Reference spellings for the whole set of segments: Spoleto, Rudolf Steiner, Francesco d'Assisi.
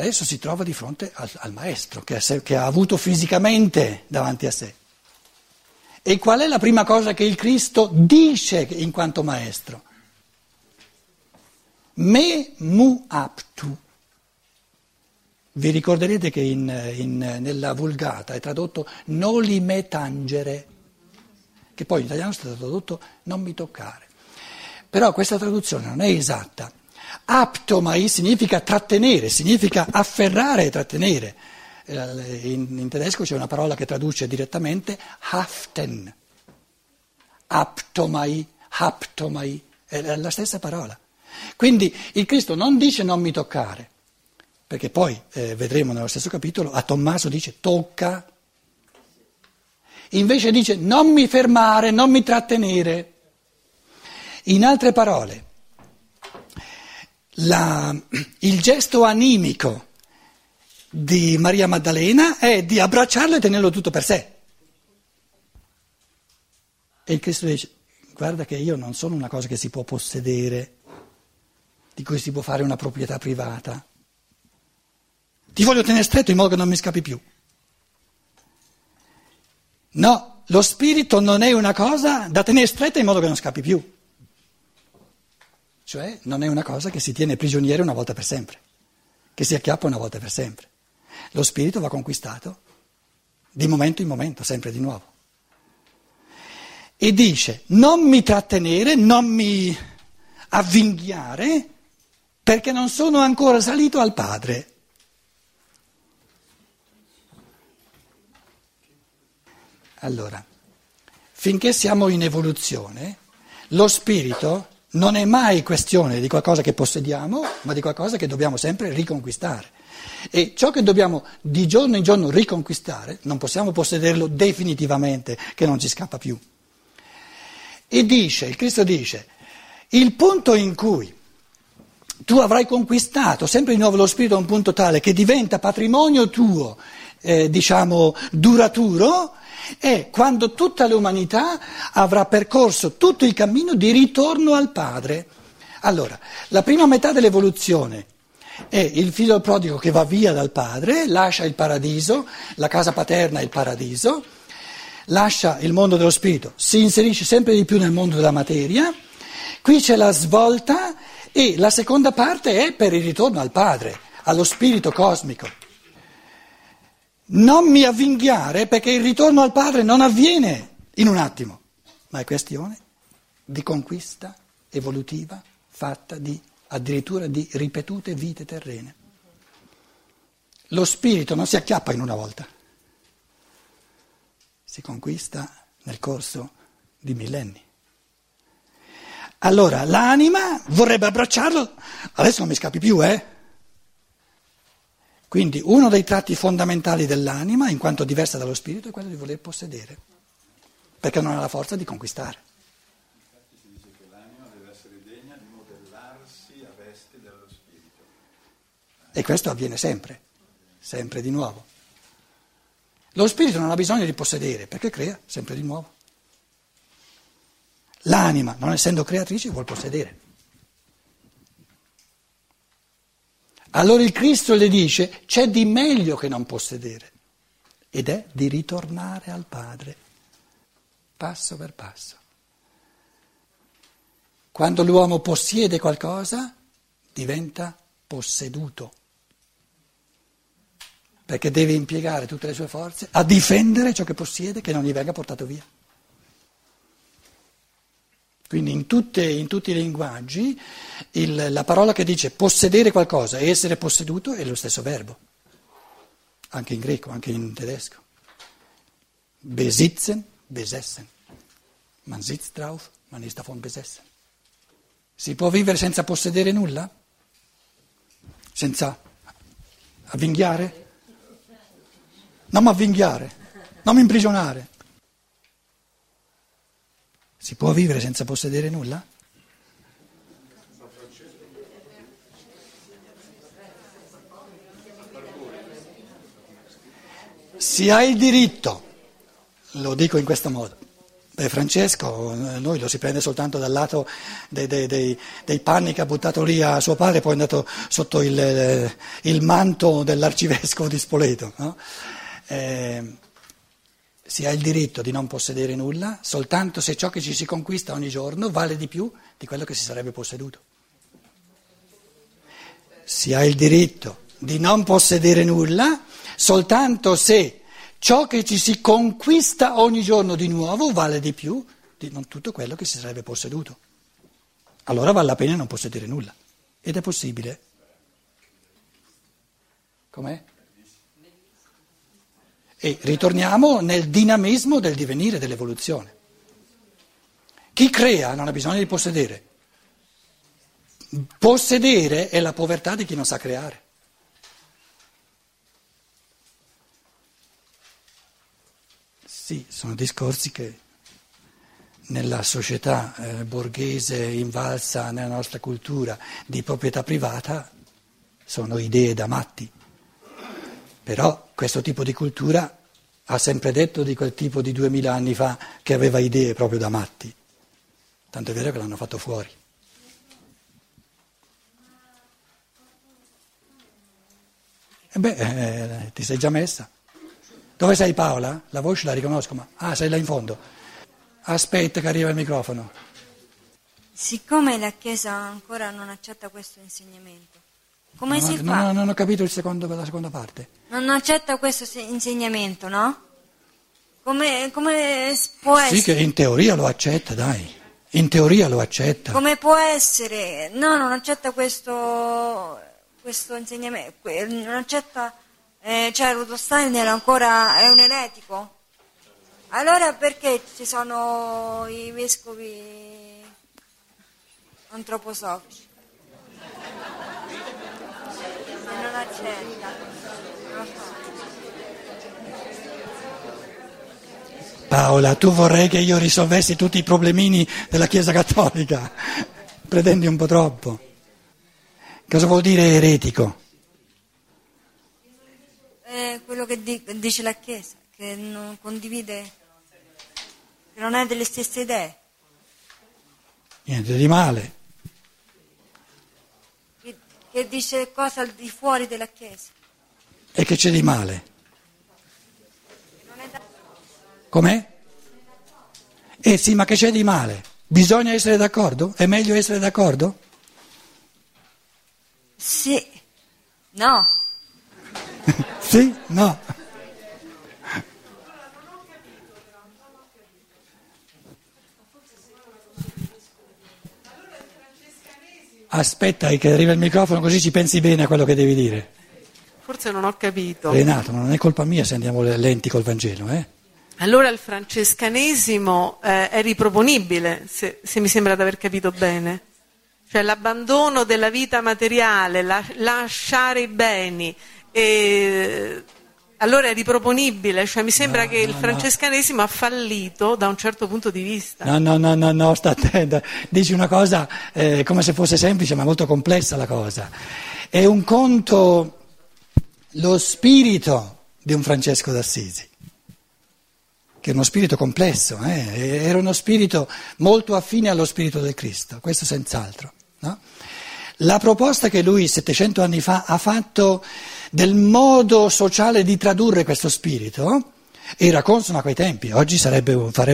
Adesso si trova di fronte al maestro che ha avuto fisicamente davanti a sé. E qual è la prima cosa che il Cristo dice in quanto maestro? Me mu aptu. Vi ricorderete che nella Vulgata è tradotto noli me tangere, che poi in italiano è stato tradotto non mi toccare. Però questa traduzione non è esatta. Aptomai significa trattenere, significa afferrare e trattenere. In tedesco c'è una parola che traduce direttamente haften. Aptomai, haptomai, è la stessa parola. Quindi il Cristo non dice non mi toccare, perché poi vedremo nello stesso capitolo, a Tommaso dice tocca, invece dice non mi fermare, non mi trattenere. In altre parole, il gesto animico di Maria Maddalena è di abbracciarlo e tenerlo tutto per sé. E il Cristo dice, guarda che io non sono una cosa che si può possedere, di cui si può fare una proprietà privata. Ti voglio tenere stretto in modo che non mi scappi più. No, lo spirito non è una cosa da tenere stretta in modo che non scappi più. Cioè non è una cosa che si tiene prigioniera una volta per sempre, che si acchiappa una volta per sempre. Lo spirito va conquistato di momento in momento, sempre di nuovo. E dice, non mi trattenere, non mi avvinghiare, perché non sono ancora salito al Padre. Allora, finché siamo in evoluzione, lo spirito non è mai questione di qualcosa che possediamo, ma di qualcosa che dobbiamo sempre riconquistare. E ciò che dobbiamo di giorno in giorno riconquistare, non possiamo possederlo definitivamente, che non ci scappa più. E dice, il Cristo dice, il punto in cui tu avrai conquistato sempre di nuovo lo spirito a un punto tale che diventa patrimonio tuo, duraturo, è quando tutta l'umanità avrà percorso tutto il cammino di ritorno al Padre. Allora, la prima metà dell'evoluzione è il figlio prodigo che va via dal padre, lascia il paradiso, la casa paterna è il paradiso, lascia il mondo dello spirito, si inserisce sempre di più nel mondo della materia, qui c'è la svolta e la seconda parte è per il ritorno al Padre, allo spirito cosmico. Non mi avvinghiare perché il ritorno al Padre non avviene in un attimo, ma è questione di conquista evolutiva fatta addirittura di ripetute vite terrene. Lo spirito non si acchiappa in una volta, si conquista nel corso di millenni. Allora l'anima vorrebbe abbracciarlo, adesso non mi scappi più, Quindi uno dei tratti fondamentali dell'anima, in quanto diversa dallo spirito, è quello di voler possedere, perché non ha la forza di conquistare. Infatti si dice che l'anima deve essere degna di modellarsi a veste dello spirito. E questo avviene sempre, sempre di nuovo. Lo spirito non ha bisogno di possedere, perché crea sempre di nuovo. L'anima, non essendo creatrice, vuol possedere. Allora il Cristo le dice, c'è di meglio che non possedere, ed è di ritornare al Padre, passo per passo. Quando l'uomo possiede qualcosa, diventa posseduto, perché deve impiegare tutte le sue forze a difendere ciò che possiede, che non gli venga portato via. Quindi in tutti i linguaggi la parola che dice possedere qualcosa e essere posseduto è lo stesso verbo, anche in greco, anche in tedesco. Besitzen, besessen. Man sitzt drauf, man ist davon besessen. Si può vivere senza possedere nulla? Senza avvinghiare? Non mi avvinghiare, non mi imprigionare. Si può vivere senza possedere nulla? Si ha il diritto, lo dico in questo modo, Francesco, noi lo si prende soltanto dal lato dei panni che ha buttato lì a suo padre, poi è andato sotto il manto dell'arcivescovo di Spoleto, no? Si ha il diritto di non possedere nulla soltanto se ciò che ci si conquista ogni giorno vale di più di quello che si sarebbe posseduto. Si ha il diritto di non possedere nulla soltanto se ciò che ci si conquista ogni giorno di nuovo vale di più di non tutto quello che si sarebbe posseduto. Allora vale la pena non possedere nulla. Ed è possibile. Com'è? E ritorniamo nel dinamismo del divenire, dell'evoluzione. Chi crea non ha bisogno di possedere. Possedere è la povertà di chi non sa creare. Sì, sono discorsi che nella società borghese invalsa nella nostra cultura di proprietà privata sono idee da matti, però questo tipo di cultura ha sempre detto di quel tipo di 2000 anni fa che aveva idee proprio da matti, tanto è vero che l'hanno fatto fuori. Ti sei già messa? Dove sei Paola? La voce la riconosco, ma... Ah, sei là in fondo. Aspetta che arriva il microfono. Siccome la Chiesa ancora non accetta questo insegnamento, come si fa? No, non ho capito la seconda parte. Non accetta questo insegnamento, no? Come può essere? Sì, che in teoria lo accetta, dai. In teoria lo accetta. Come può essere? No, non accetta questo insegnamento. Non accetta... Rudolf Steiner ancora è un eretico? Allora perché ci sono i vescovi antroposofici? Se non accetta. Paola, tu vorrei che io risolvessi tutti i problemini della Chiesa Cattolica? Pretendi un po' troppo. Cosa vuol dire eretico? Quello che dice la Chiesa, che non condivide, che non è delle stesse idee. Niente di male. Che dice cosa al di fuori della Chiesa. E che c'è di male? Com'è? Sì, ma che c'è di male? Bisogna essere d'accordo? È meglio essere d'accordo? Sì. No. Sì? No. Aspetta che arriva il microfono così ci pensi bene a quello che devi dire. Forse non ho capito. Renato, non è colpa mia se andiamo lenti col Vangelo, eh? Allora il francescanesimo è riproponibile, se mi sembra di aver capito bene. Cioè l'abbandono della vita materiale, lasciare i beni. E allora è riproponibile, cioè mi sembra che il francescanesimo ha fallito da un certo punto di vista. No, sta attenta, dici una cosa come se fosse semplice, ma molto complessa la cosa. È un conto lo spirito di un Francesco d'Assisi, che è uno spirito complesso, era uno spirito molto affine allo spirito del Cristo, questo senz'altro, no? La proposta che lui 700 anni fa ha fatto del modo sociale di tradurre questo spirito era consona a quei tempi, oggi farebbe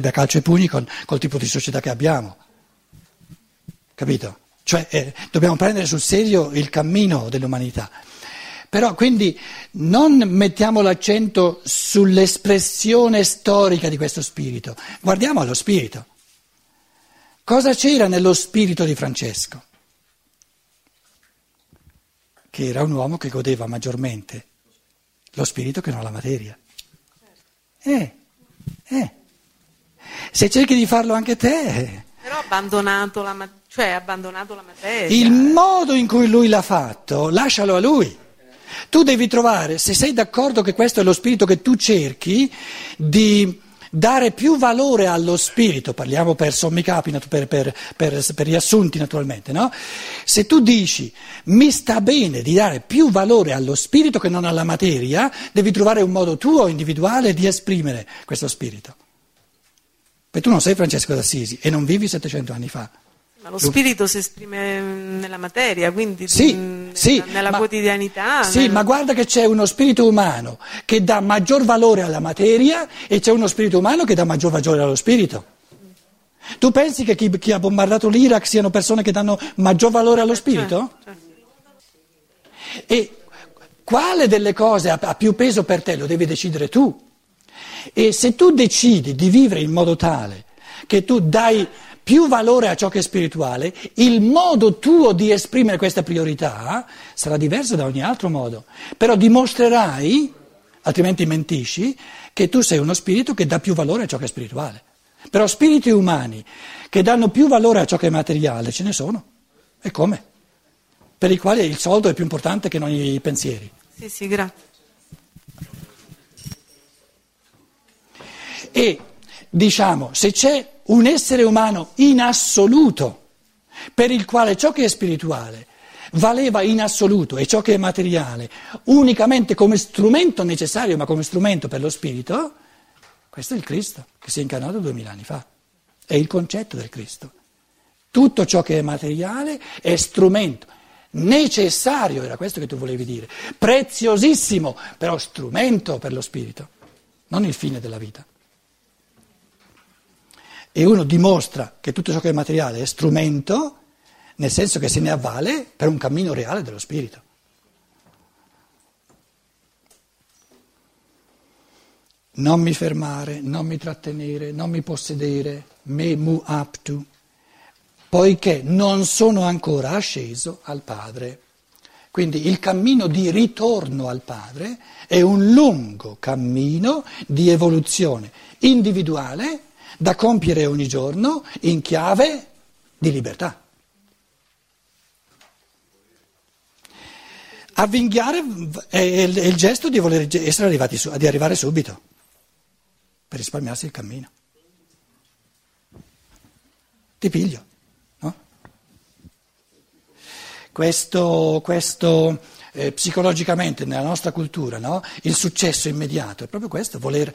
a calcio e pugni col tipo di società che abbiamo, capito? Cioè dobbiamo prendere sul serio il cammino dell'umanità, però quindi non mettiamo l'accento sull'espressione storica di questo spirito, guardiamo allo spirito. Cosa c'era nello spirito di Francesco? Che era un uomo che godeva maggiormente lo spirito che non la materia. Se cerchi di farlo anche te... Però ha abbandonato la materia. Il modo in cui lui l'ha fatto, lascialo a lui. Tu devi trovare, se sei d'accordo che questo è lo spirito che tu cerchi, di dare più valore allo spirito, parliamo per sommi capi, per riassunti naturalmente, no? Se tu dici mi sta bene di dare più valore allo spirito che non alla materia, devi trovare un modo tuo individuale di esprimere questo spirito. Perché tu non sei Francesco d'Assisi e non vivi 700 anni fa. Ma lo spirito si esprime nella materia, quindi sì, nella quotidianità. Sì, ma guarda che c'è uno spirito umano che dà maggior valore alla materia e c'è uno spirito umano che dà maggior valore allo spirito. Tu pensi che chi ha bombardato l'Iraq siano persone che danno maggior valore allo spirito? Certo. E quale delle cose ha più peso per te lo devi decidere tu. E se tu decidi di vivere in modo tale che tu dai più valore a ciò che è spirituale, il modo tuo di esprimere questa priorità sarà diverso da ogni altro modo. Però dimostrerai, altrimenti mentisci, che tu sei uno spirito che dà più valore a ciò che è spirituale. Però spiriti umani che danno più valore a ciò che è materiale ce ne sono, e come? Per i quali il soldo è più importante che non i pensieri. Sì, sì, grazie. E diciamo, se c'è un essere umano in assoluto per il quale ciò che è spirituale valeva in assoluto e ciò che è materiale unicamente come strumento necessario, ma come strumento per lo spirito, questo è il Cristo che si è incarnato 2000 anni fa, è il concetto del Cristo. Tutto ciò che è materiale è strumento, necessario, era questo che tu volevi dire, preziosissimo, però strumento per lo spirito, non il fine della vita. E uno dimostra che tutto ciò che è materiale è strumento, nel senso che se ne avvale per un cammino reale dello spirito. Non mi fermare, non mi trattenere, non mi possedere, me mu aptu, poiché non sono ancora asceso al Padre. Quindi il cammino di ritorno al Padre è un lungo cammino di evoluzione individuale da compiere ogni giorno in chiave di libertà. Avvinghiare è il gesto di voler essere arrivati di arrivare subito, per risparmiarsi il cammino. Ti piglio, no? Questo psicologicamente nella nostra cultura, no? Il successo immediato è proprio questo, voler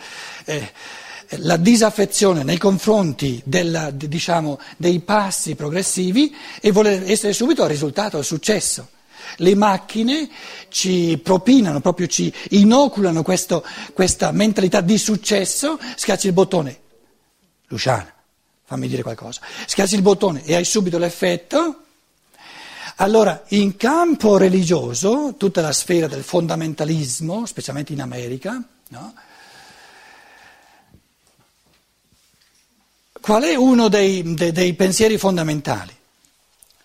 la disaffezione nei confronti dei passi progressivi e voler essere subito al risultato, al successo. Le macchine ci propinano, proprio ci inoculano questa mentalità di successo, schiacci il bottone, Luciana, fammi dire qualcosa, schiacci il bottone e hai subito l'effetto. Allora, in campo religioso, tutta la sfera del fondamentalismo, specialmente in America, no? Qual è uno dei pensieri fondamentali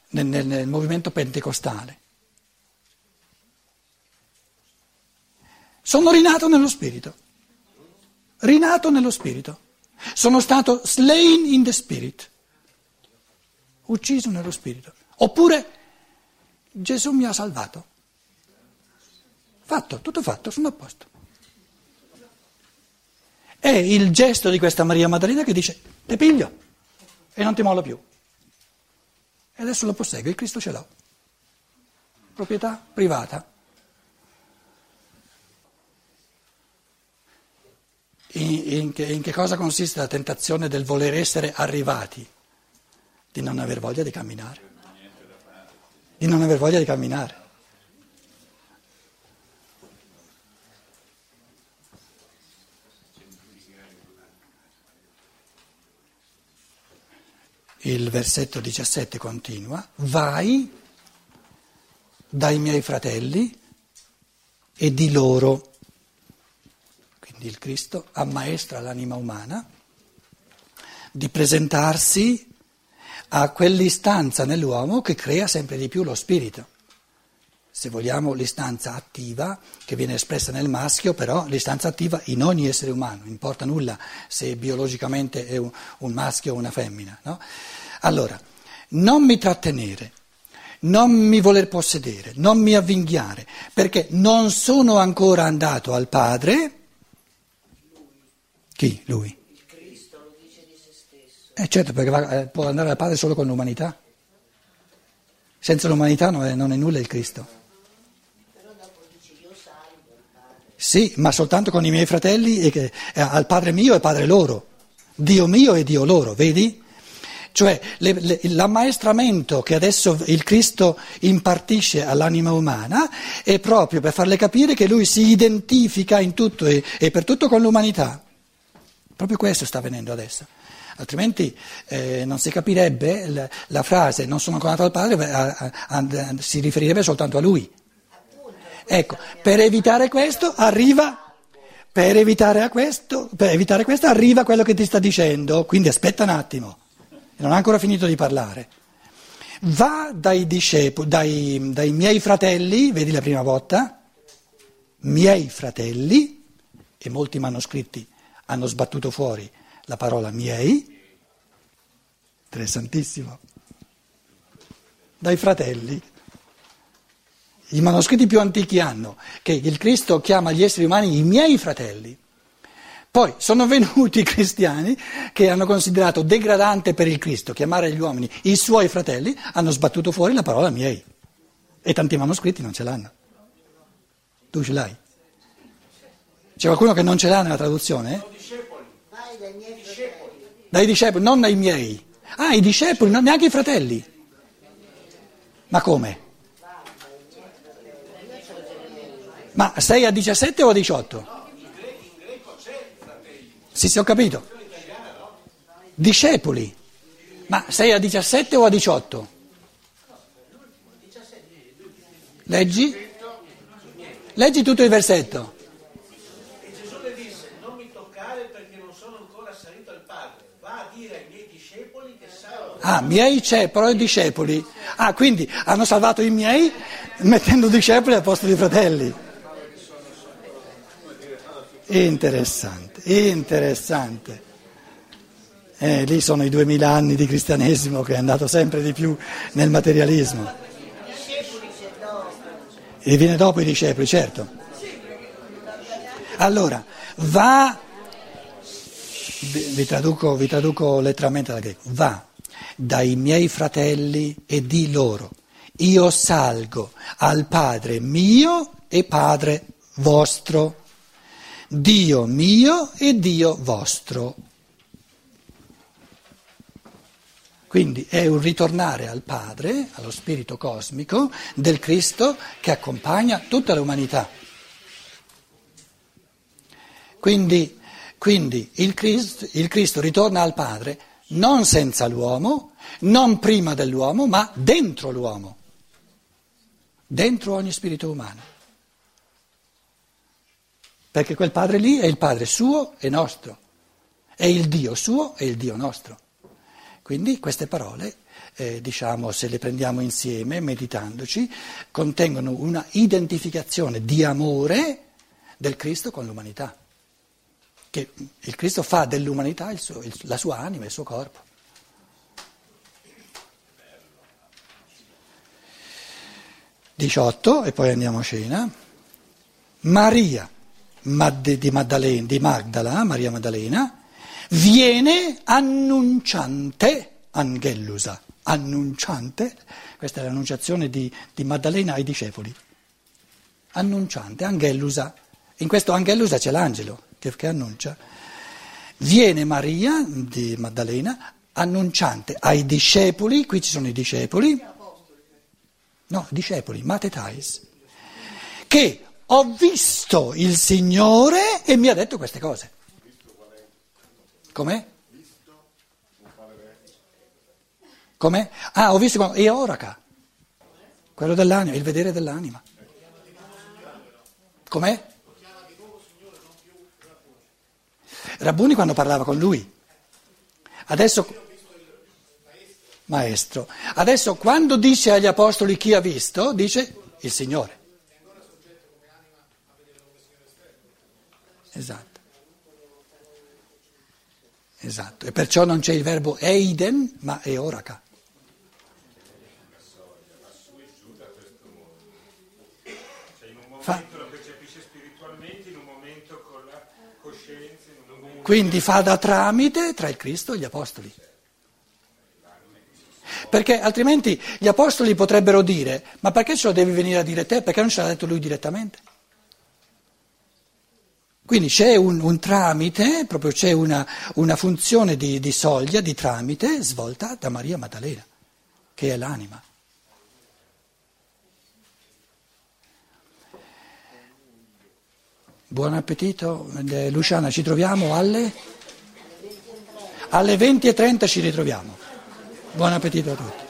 nel movimento pentecostale? Sono rinato nello spirito, sono stato slain in the spirit, ucciso nello spirito, oppure Gesù mi ha salvato, fatto, tutto fatto, sono a posto. È il gesto di questa Maria Maddalena che dice, te piglio e non ti mollo più. E adesso lo posseggo, il Cristo ce l'ho, proprietà privata. In che cosa consiste la tentazione del voler essere arrivati? Di non aver voglia di camminare. Il versetto 17 continua, vai dai miei fratelli e di loro. Quindi il Cristo ammaestra l'anima umana di presentarsi a quell'istanza nell'uomo che crea sempre di più lo spirito. Se vogliamo l'istanza attiva che viene espressa nel maschio, però l'istanza attiva in ogni essere umano, non importa nulla se biologicamente è un maschio o una femmina, no? Allora, non mi trattenere, non mi voler possedere, non mi avvinghiare, perché non sono ancora andato al Padre. Chi? Lui. Il Cristo lo dice di se stesso. Certo, perché può andare al Padre solo con l'umanità. Senza l'umanità non è nulla il Cristo. Sì, ma soltanto con i miei fratelli, al Padre mio e Padre loro. Dio mio e Dio loro, vedi? Cioè l'ammaestramento che adesso il Cristo impartisce all'anima umana è proprio per farle capire che lui si identifica in tutto e per tutto con l'umanità. Proprio questo sta avvenendo adesso. Altrimenti non si capirebbe la frase non sono clonato al Padre, si riferirebbe soltanto a lui. Ecco, per evitare questo arriva quello che ti sta dicendo, quindi aspetta un attimo. Non ha ancora finito di parlare. Va dai discepoli, dai miei fratelli, vedi la prima volta, miei fratelli, e molti manoscritti hanno sbattuto fuori la parola miei, interessantissimo, dai fratelli. I manoscritti più antichi hanno che il Cristo chiama gli esseri umani i miei fratelli. Poi sono venuti i cristiani che hanno considerato degradante per il Cristo chiamare gli uomini i suoi fratelli, hanno sbattuto fuori la parola miei. E tanti manoscritti non ce l'hanno. Tu ce l'hai? C'è qualcuno che non ce l'ha nella traduzione? Dai discepoli, non dai miei. Ah, i discepoli, non neanche i fratelli. Ma come? Ma sei a 17 o a 18? Sì, ho capito. Discepoli. Ma sei a 17 o a 18? Leggi? Leggi tutto il versetto. E Gesù le disse, non mi toccare perché non sono ancora salito al Padre. Va a dire ai miei discepoli che salvo. Ah, miei però i discepoli. Ah, quindi hanno salvato i miei mettendo discepoli al posto di fratelli. Interessante. Lì sono i 2000 anni di cristianesimo che è andato sempre di più nel materialismo. E viene dopo i discepoli, certo. Allora, vi traduco letteralmente dal greco, va dai miei fratelli e di loro, io salgo al Padre mio e Padre vostro. Dio mio e Dio vostro. Quindi è un ritornare al Padre, allo spirito cosmico del Cristo che accompagna tutta l'umanità. Quindi il Cristo ritorna al Padre non senza l'uomo, non prima dell'uomo, ma dentro l'uomo, dentro ogni spirito umano. Perché quel Padre lì è il Padre suo e nostro, è il Dio suo e il Dio nostro. Quindi queste parole, se le prendiamo insieme, meditandoci, contengono una identificazione di amore del Cristo con l'umanità, che il Cristo fa dell'umanità la sua anima, il suo corpo. Diciotto, e poi andiamo a cena. Maria. Maria Maddalena, viene annunciante, questa è l'annunciazione di Maddalena ai discepoli, annunciante, angelusa, in questo angelusa c'è l'angelo che annuncia, viene Maria di Maddalena annunciante ai discepoli, qui ci sono i discepoli, matetais, che ho visto il Signore e mi ha detto queste cose. Com'è? Ah, ho visto e oraca. Quello dell'anima, il vedere dell'anima. Com'è? Rabboni quando parlava con lui. Adesso maestro. Adesso quando dice agli apostoli chi ha visto, dice il Signore. Esatto, e perciò non c'è il verbo eiden, ma eoraca. Quindi fa da tramite tra il Cristo e gli apostoli. Perché altrimenti gli apostoli potrebbero dire, ma perché ce lo devi venire a dire te? Perché non ce l'ha detto lui direttamente? Quindi c'è un tramite, proprio c'è una funzione di soglia, di tramite, svolta da Maria Maddalena, che è l'anima. Buon appetito, Luciana, ci troviamo alle 20:30 ci ritroviamo. Buon appetito a tutti.